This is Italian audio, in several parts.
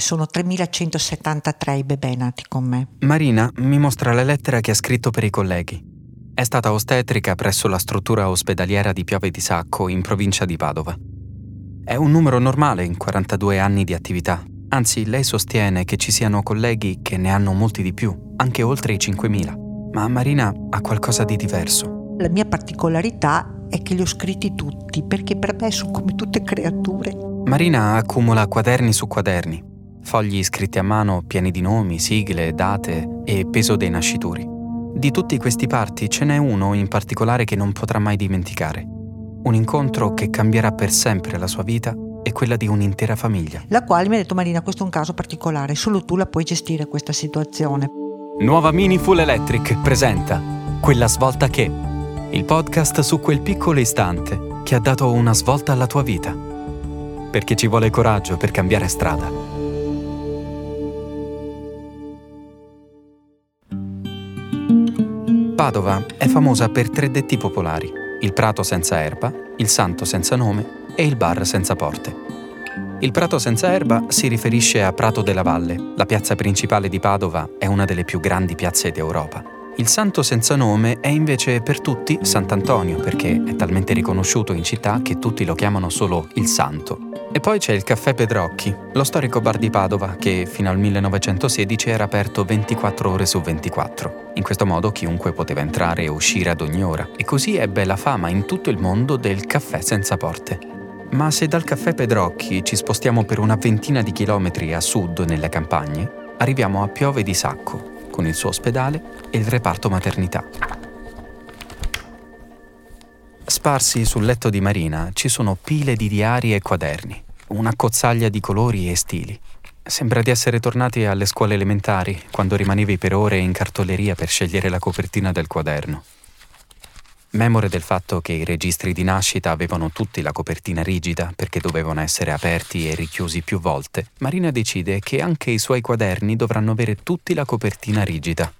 Sono 3173 i bebè nati con me. Marina mi mostra la lettera che ha scritto per i colleghi. È stata ostetrica presso la struttura ospedaliera di Piove di Sacco, in provincia di Padova. È un numero normale in 42 anni di attività. Anzi, lei sostiene che ci siano colleghi che ne hanno molti di più, anche oltre i 5.000. Ma Marina ha qualcosa di diverso. La mia particolarità è che li ho scritti tutti, perché per me sono come tutte creature. Marina accumula quaderni su quaderni, fogli scritti a mano pieni di nomi, sigle, date e peso dei nascituri. Di tutti questi parti ce n'è uno in particolare che non potrà mai dimenticare. Un incontro che cambierà per sempre la sua vita e quella di un'intera famiglia. La quale mi ha detto: Marina, questo è un caso particolare, solo tu la puoi gestire questa situazione. Nuova Mini Full Electric presenta Quella svolta che, il podcast su quel piccolo istante che ha dato una svolta alla tua vita. Perché ci vuole coraggio per cambiare strada. Padova è famosa per tre detti popolari: il prato senza erba, il santo senza nome e il bar senza porte. Il prato senza erba si riferisce a Prato della Valle. La piazza principale di Padova è una delle più grandi piazze d'Europa. Il santo senza nome è invece per tutti Sant'Antonio, perché è talmente riconosciuto in città che tutti lo chiamano solo il santo. E poi c'è il caffè Pedrocchi, lo storico bar di Padova che fino al 1916 era aperto 24 ore su 24. In questo modo chiunque poteva entrare e uscire ad ogni ora, e così ebbe la fama in tutto il mondo del caffè senza porte. Ma se dal caffè Pedrocchi ci spostiamo per una ventina di chilometri a sud nelle campagne, arriviamo a Piove di Sacco, con il suo ospedale e il reparto maternità. Sparsi sul letto di Marina ci sono pile di diari e quaderni, una cozzaglia di colori e stili. Sembra di essere tornati alle scuole elementari, quando rimanevi per ore in cartoleria per scegliere la copertina del quaderno. Memore del fatto che i registri di nascita avevano tutti la copertina rigida perché dovevano essere aperti e richiusi più volte, Marina decide che anche i suoi quaderni dovranno avere tutti la copertina rigida.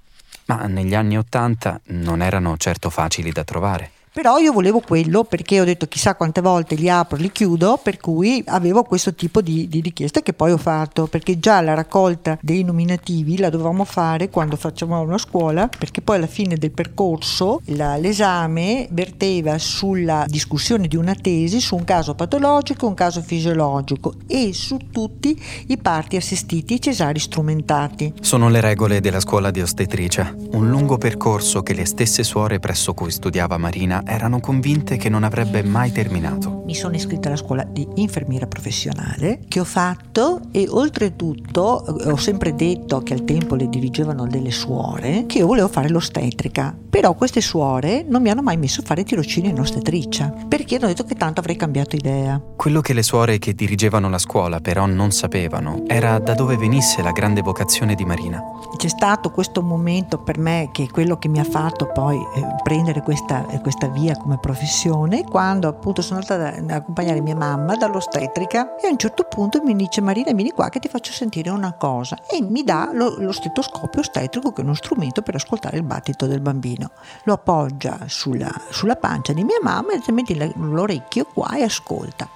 Ma negli anni '80 non erano certo facili da trovare. Però io volevo quello, perché ho detto chissà quante volte li apro, li chiudo, per cui avevo questo tipo di richieste che poi ho fatto, perché già la raccolta dei nominativi la dovevamo fare quando facevamo una scuola, perché poi alla fine del percorso l'esame verteva sulla discussione di una tesi su un caso patologico, un caso fisiologico e su tutti i parti assistiti e cesari strumentati. Sono le regole della scuola di ostetricia, un lungo percorso che le stesse suore presso cui studiava Marina erano convinte che non avrebbe mai terminato. Mi sono iscritta alla scuola di infermiera professionale che ho fatto, e oltretutto ho sempre detto, che al tempo le dirigevano delle suore, che io volevo fare l'ostetrica. Però queste suore non mi hanno mai messo a fare tirocinio in ostetricia, perché hanno detto che tanto avrei cambiato idea. Quello che le suore che dirigevano la scuola però non sapevano era da dove venisse la grande vocazione di Marina. C'è stato questo momento per me, che è quello che mi ha fatto poi prendere questa via come professione, quando appunto sono andata ad accompagnare mia mamma dall'ostetrica, e a un certo punto mi dice: Marina, vieni qua che ti faccio sentire una cosa, e mi dà lo stetoscopio ostetrico, che è uno strumento per ascoltare il battito del bambino. Lo appoggia sulla pancia di mia mamma e dice: metti l'orecchio qua e ascolta.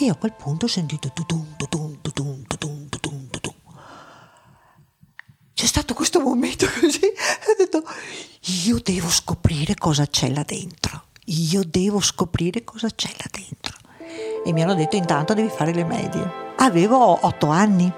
E io a quel punto ho sentito tutum, tutum, tutum, tutum, tutum, tutum. C'è stato questo momento così, ho detto: io devo scoprire cosa c'è là dentro, io devo scoprire cosa c'è là dentro. E mi hanno detto: intanto devi fare le medie. Avevo 8 anni,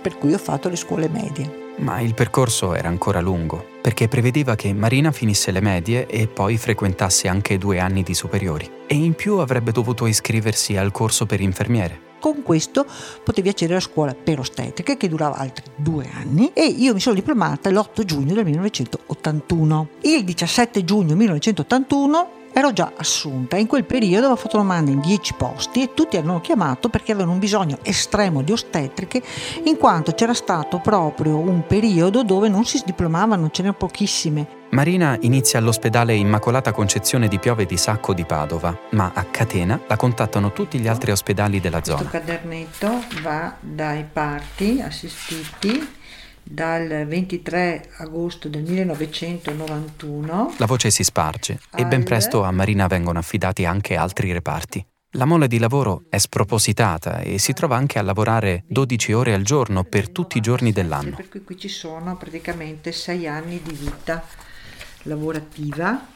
per cui ho fatto le scuole medie. Ma il percorso era ancora lungo, perché prevedeva che Marina finisse le medie e poi frequentasse anche 2 anni di superiori, e in più avrebbe dovuto iscriversi al corso per infermiere. Con questo potevi accedere alla scuola per ostetrica, che durava altri 2 anni, e io mi sono diplomata l'8 giugno del 1981. Il 17 giugno 1981 ero già assunta. In quel periodo avevo fatto domanda in 10 posti e tutti hanno chiamato, perché avevano un bisogno estremo di ostetriche, in quanto c'era stato proprio un periodo dove non si diplomavano, ce n'erano pochissime. Marina inizia all'ospedale Immacolata Concezione di Piove di Sacco di Padova, ma a catena la contattano tutti gli altri ospedali della zona. Questo cadernetto va dai parti assistiti dal 23 agosto del 1991. La voce si sparge e ben presto a Marina vengono affidati anche altri reparti. La mole di lavoro è spropositata e si trova anche a lavorare 12 ore al giorno per tutti i giorni dell'anno. Per cui qui ci sono praticamente 6 anni di vita lavorativa.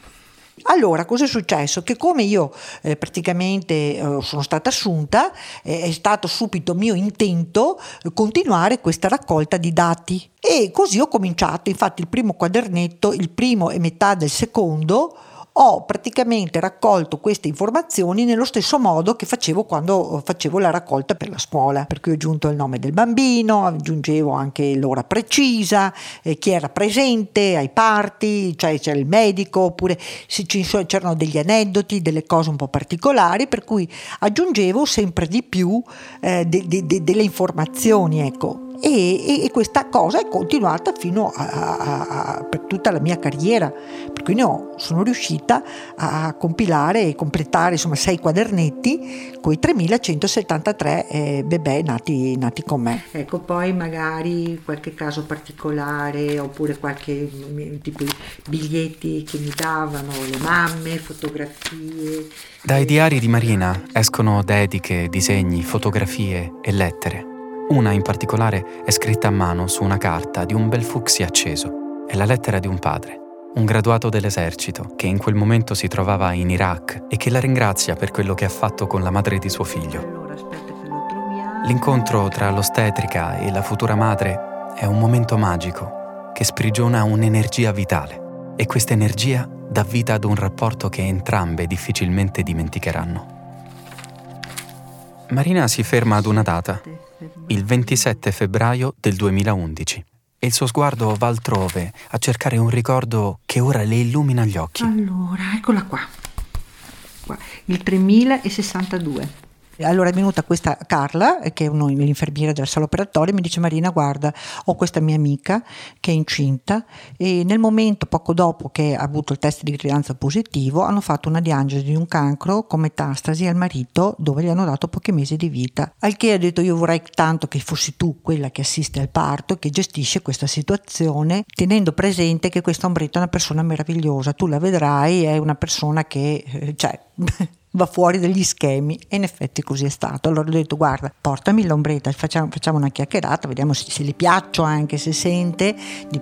Allora, cosa è successo? Che come io praticamente sono stata assunta, è stato subito mio intento continuare questa raccolta di dati. E così ho cominciato, infatti il primo quadernetto, il primo e metà del secondo, ho praticamente raccolto queste informazioni nello stesso modo che facevo quando facevo la raccolta per la scuola, per cui ho aggiunto il nome del bambino, aggiungevo anche l'ora precisa, chi era presente ai party, cioè c'era il medico, oppure se c'erano degli aneddoti, delle cose un po' particolari, per cui aggiungevo sempre di più delle informazioni, ecco. E questa cosa è continuata fino per tutta la mia carriera, per cui sono riuscita a compilare e completare 6 quadernetti con i 3173 bebè nati con me. Ecco, poi magari qualche caso particolare oppure qualche tipo di biglietti che mi davano le mamme, fotografie. Dai diari di Marina escono dediche, disegni, fotografie e lettere. Una in particolare è scritta a mano su una carta di un bel fucsia acceso. È la lettera di un padre, un graduato dell'esercito che in quel momento si trovava in Iraq e che la ringrazia per quello che ha fatto con la madre di suo figlio. L'incontro tra l'ostetrica e la futura madre è un momento magico che sprigiona un'energia vitale e questa energia dà vita ad un rapporto che entrambe difficilmente dimenticheranno. Marina si ferma ad una data, il 27 febbraio del 2011, e il suo sguardo va altrove a cercare un ricordo che ora le illumina gli occhi. Allora, eccola qua. Il 3062. Allora è venuta questa Carla, che è l'infermiera della sala operatoria, e mi dice: Marina, guarda, ho questa mia amica che è incinta e nel momento, poco dopo che ha avuto il test di gravidanza positivo, hanno fatto una diagnosi di un cancro con metastasi al marito, dove gli hanno dato pochi mesi di vita. Al che ha detto: io vorrei tanto che fossi tu quella che assiste al parto e che gestisce questa situazione, tenendo presente che questa Ombretta è una persona meravigliosa, tu la vedrai, è una persona che va fuori dagli schemi, e in effetti così è stato. Allora ho detto: guarda, portami l'Ombretta, facciamo una chiacchierata, vediamo se le piaccio, anche se sente di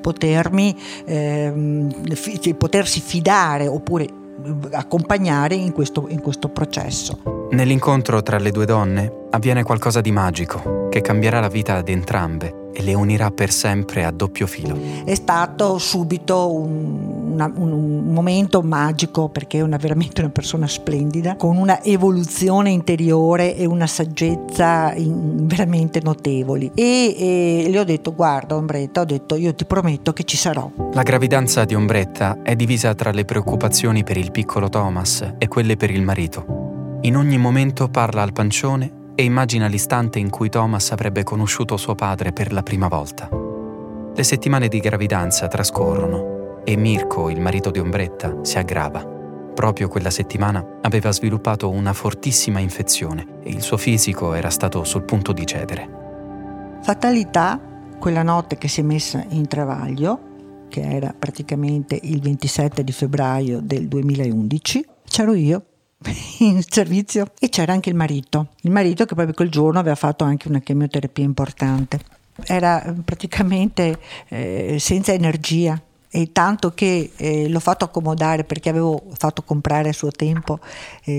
potersi fidare oppure accompagnare in questo processo. Nell'incontro tra le due donne avviene qualcosa di magico che cambierà la vita ad entrambe e le unirà per sempre a doppio filo. È stato subito un momento magico, perché è veramente una persona splendida, con una evoluzione interiore e una saggezza veramente notevoli. E le ho detto: guarda Ombretta, io ti prometto che ci sarò. La gravidanza di Ombretta è divisa tra le preoccupazioni per il piccolo Thomas e quelle per il marito. In ogni momento parla al pancione e immagina l'istante in cui Thomas avrebbe conosciuto suo padre per la prima volta. Le settimane di gravidanza trascorrono e Mirko, il marito di Ombretta, si aggrava. Proprio quella settimana aveva sviluppato una fortissima infezione e il suo fisico era stato sul punto di cedere. Fatalità, quella notte che si è messa in travaglio, che era praticamente il 27 di febbraio del 2011, c'ero io in servizio e c'era anche il marito, che proprio quel giorno aveva fatto anche una chemioterapia importante. Era praticamente senza energia, e tanto che l'ho fatto accomodare, perché avevo fatto comprare a suo tempo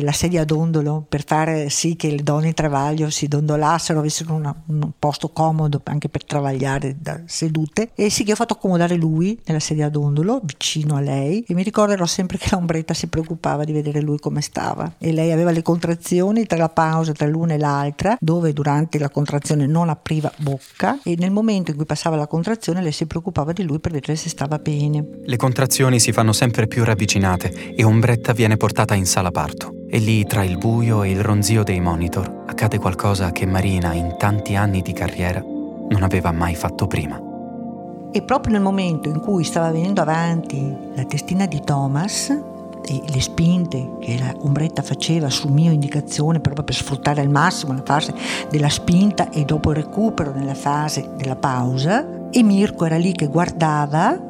la sedia a dondolo per fare sì che le donne in travaglio si dondolassero, avessero un posto comodo anche per travagliare sedute, e sì che ho fatto accomodare lui nella sedia a dondolo vicino a lei, e mi ricorderò sempre che l'Ombretta si preoccupava di vedere lui come stava, e lei aveva le contrazioni tra la pausa tra l'una e l'altra, dove durante la contrazione non apriva bocca, e nel momento in cui passava la contrazione lei si preoccupava di lui per vedere se stava bene. Le contrazioni si fanno sempre più ravvicinate e Ombretta viene portata in sala parto. E lì, tra il buio e il ronzio dei monitor, accade qualcosa che Marina, in tanti anni di carriera, non aveva mai fatto prima. E proprio nel momento in cui stava venendo avanti la testina di Thomas e le spinte che la Ombretta faceva su mia indicazione, proprio per sfruttare al massimo la fase della spinta e dopo il recupero nella fase della pausa, e Mirko era lì che guardava,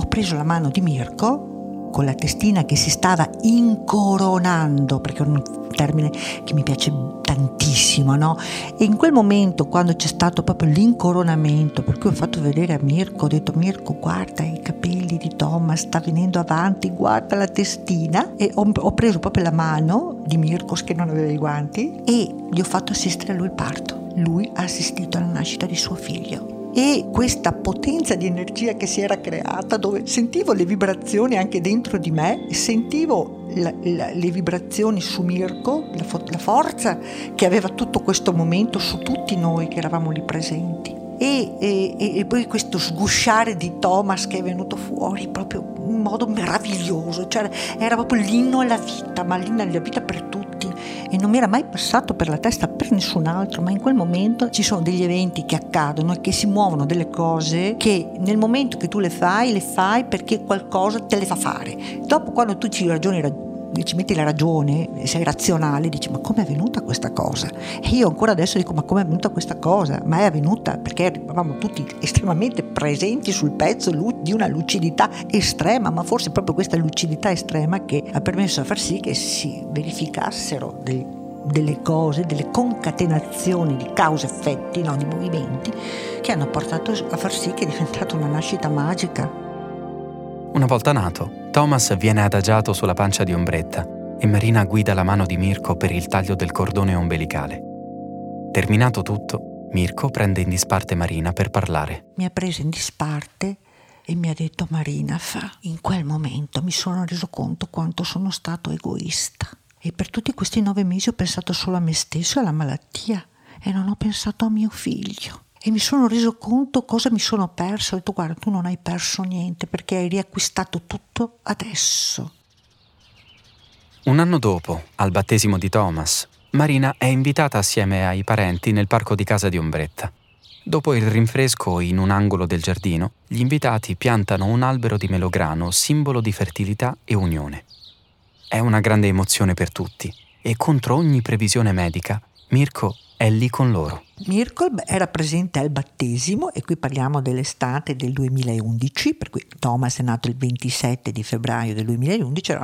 ho preso la mano di Mirko, con la testina che si stava incoronando, perché è un termine che mi piace tantissimo, no? E in quel momento, quando c'è stato proprio l'incoronamento, per cui ho fatto vedere a Mirko, ho detto: Mirko, guarda i capelli di Thomas, sta venendo avanti, guarda la testina. E ho preso proprio la mano di Mirko, che non aveva i guanti, e gli ho fatto assistere a lui il parto. Lui ha assistito alla nascita di suo figlio. E questa potenza di energia che si era creata, dove sentivo le vibrazioni anche dentro di me, sentivo le vibrazioni su Mirko, la forza che aveva tutto questo momento su tutti noi che eravamo lì presenti, e poi questo sgusciare di Thomas che è venuto fuori proprio in modo meraviglioso, cioè era proprio l'inno alla vita, ma l'inno alla vita per tutti. E non mi era mai passato per la testa per nessun altro, ma in quel momento ci sono degli eventi che accadono e che si muovono delle cose che nel momento che tu le fai perché qualcosa te le fa fare. Dopo, quando tu ci ragioni, ci metti la ragione, sei razionale, dici: ma come è venuta questa cosa? E io ancora adesso dico: ma come è venuta questa cosa? Ma è avvenuta perché eravamo tutti estremamente presenti sul pezzo, di una lucidità estrema, ma forse proprio questa lucidità estrema che ha permesso a far sì che si verificassero delle cose, delle concatenazioni di cause-effetti, no? Di movimenti che hanno portato a far sì che è diventata una nascita magica. Una volta nato, Thomas viene adagiato sulla pancia di Ombretta e Marina guida la mano di Mirko per il taglio del cordone ombelicale. Terminato tutto, Mirko prende in disparte Marina per parlare. Mi ha preso in disparte e mi ha detto: Marina, in quel momento mi sono reso conto quanto sono stato egoista. E per tutti questi 9 mesi ho pensato solo a me stesso e alla malattia, e non ho pensato a mio figlio. E mi sono reso conto cosa mi sono perso. Ho detto: guarda, tu non hai perso niente, perché hai riacquistato tutto adesso. Un anno dopo, al battesimo di Thomas, Marina è invitata assieme ai parenti nel parco di casa di Ombretta. Dopo il rinfresco in un angolo del giardino, gli invitati piantano un albero di melograno, simbolo di fertilità e unione. È una grande emozione per tutti e, contro ogni previsione medica, Mirko è lì con loro. Mirko era presente al battesimo, e qui parliamo dell'estate del 2011, per cui Thomas è nato il 27 di febbraio del 2011,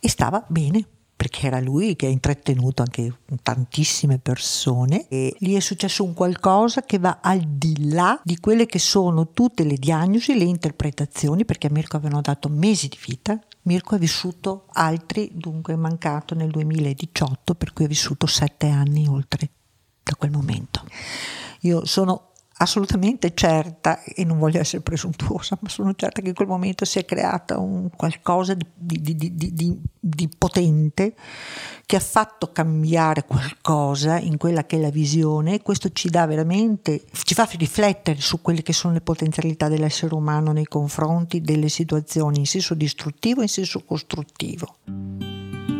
e stava bene, perché era lui che ha intrattenuto anche tantissime persone, e lì è successo un qualcosa che va al di là di quelle che sono tutte le diagnosi, le interpretazioni, perché a Mirko avevano dato mesi di vita. Mirko ha vissuto altri, dunque è mancato nel 2018, per cui ha vissuto 7 anni oltre. Da quel momento io sono assolutamente certa, e non voglio essere presuntuosa, ma sono certa che in quel momento si è creata un qualcosa di potente, che ha fatto cambiare qualcosa in quella che è la visione, e questo ci fa riflettere su quelle che sono le potenzialità dell'essere umano nei confronti delle situazioni in senso distruttivo e in senso costruttivo.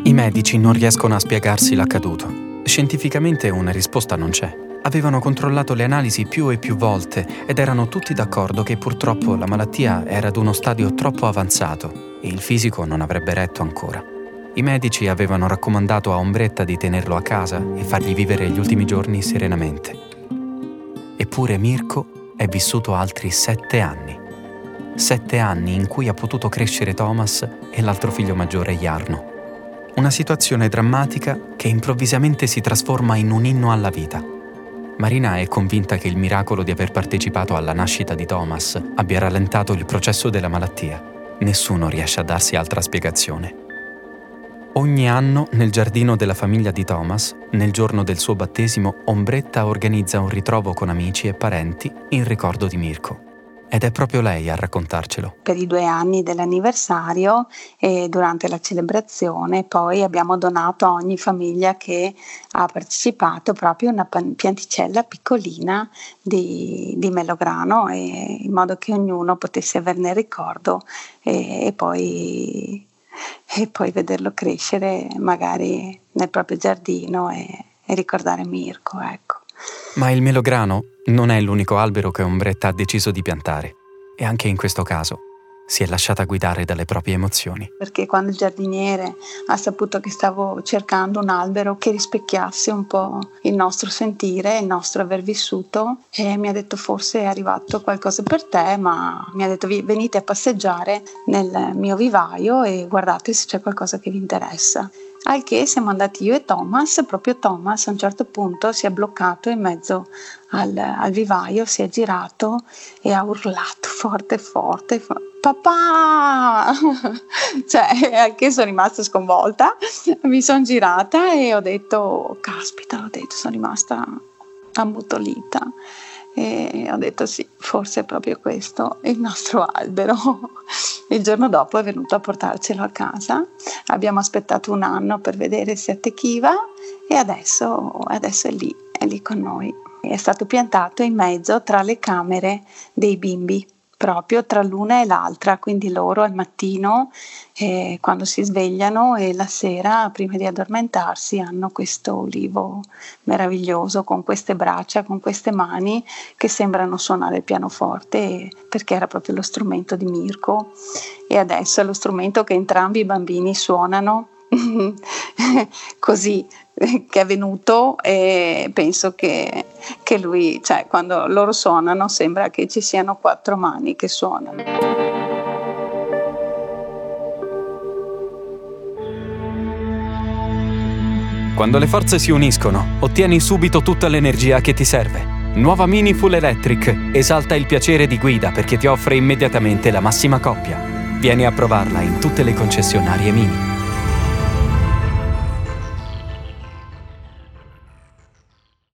I medici non riescono a spiegarsi l'accaduto. Scientificamente una risposta non c'è. Avevano controllato le analisi più e più volte ed erano tutti d'accordo che purtroppo la malattia era ad uno stadio troppo avanzato e il fisico non avrebbe retto ancora. I medici avevano raccomandato a Ombretta di tenerlo a casa e fargli vivere gli ultimi giorni serenamente. Eppure Mirko è vissuto altri 7 anni. 7 anni in cui ha potuto crescere Thomas e l'altro figlio maggiore Jarno. Una situazione drammatica che improvvisamente si trasforma in un inno alla vita. Marina è convinta che il miracolo di aver partecipato alla nascita di Thomas abbia rallentato il processo della malattia. Nessuno riesce a darsi altra spiegazione. Ogni anno, nel giardino della famiglia di Thomas, nel giorno del suo battesimo, Ombretta organizza un ritrovo con amici e parenti in ricordo di Mirko. Ed è proprio lei a raccontarcelo. Per i 2 anni dell'anniversario e durante la celebrazione poi abbiamo donato a ogni famiglia che ha partecipato proprio una pianticella piccolina di melograno, e in modo che ognuno potesse averne ricordo e poi vederlo crescere magari nel proprio giardino e ricordare Mirko, ecco. Ma il melograno non è l'unico albero che Ombretta ha deciso di piantare, e anche in questo caso si è lasciata guidare dalle proprie emozioni. Perché quando il giardiniere ha saputo che stavo cercando un albero che rispecchiasse un po' il nostro sentire, il nostro aver vissuto, e mi ha detto forse è arrivato qualcosa per te, ma mi ha detto venite a passeggiare nel mio vivaio e guardate se c'è qualcosa che vi interessa. Al che siamo andati io e Thomas, proprio Thomas a un certo punto si è bloccato in mezzo al vivaio, si è girato e ha urlato forte forte, papà! Cioè, anche sono rimasta sconvolta, mi sono girata e ho detto, caspita, sono rimasta ammutolita. E ho detto sì, forse è proprio questo il nostro albero. Il giorno dopo è venuto a portarcelo a casa, abbiamo aspettato un anno per vedere se attechiva e adesso è lì con noi. È stato piantato in mezzo tra le camere dei bimbi, proprio tra l'una e l'altra, quindi loro al mattino quando si svegliano e la sera prima di addormentarsi hanno questo olivo meraviglioso con queste braccia, con queste mani che sembrano suonare il pianoforte, perché era proprio lo strumento di Mirko e adesso è lo strumento che entrambi i bambini suonano così, che è venuto, e penso che lui, cioè quando loro suonano sembra che ci siano quattro mani che suonano. Quando le forze si uniscono, ottieni subito tutta l'energia che ti serve. Nuova Mini Full Electric esalta il piacere di guida perché ti offre immediatamente la massima coppia. Vieni a provarla in tutte le concessionarie Mini.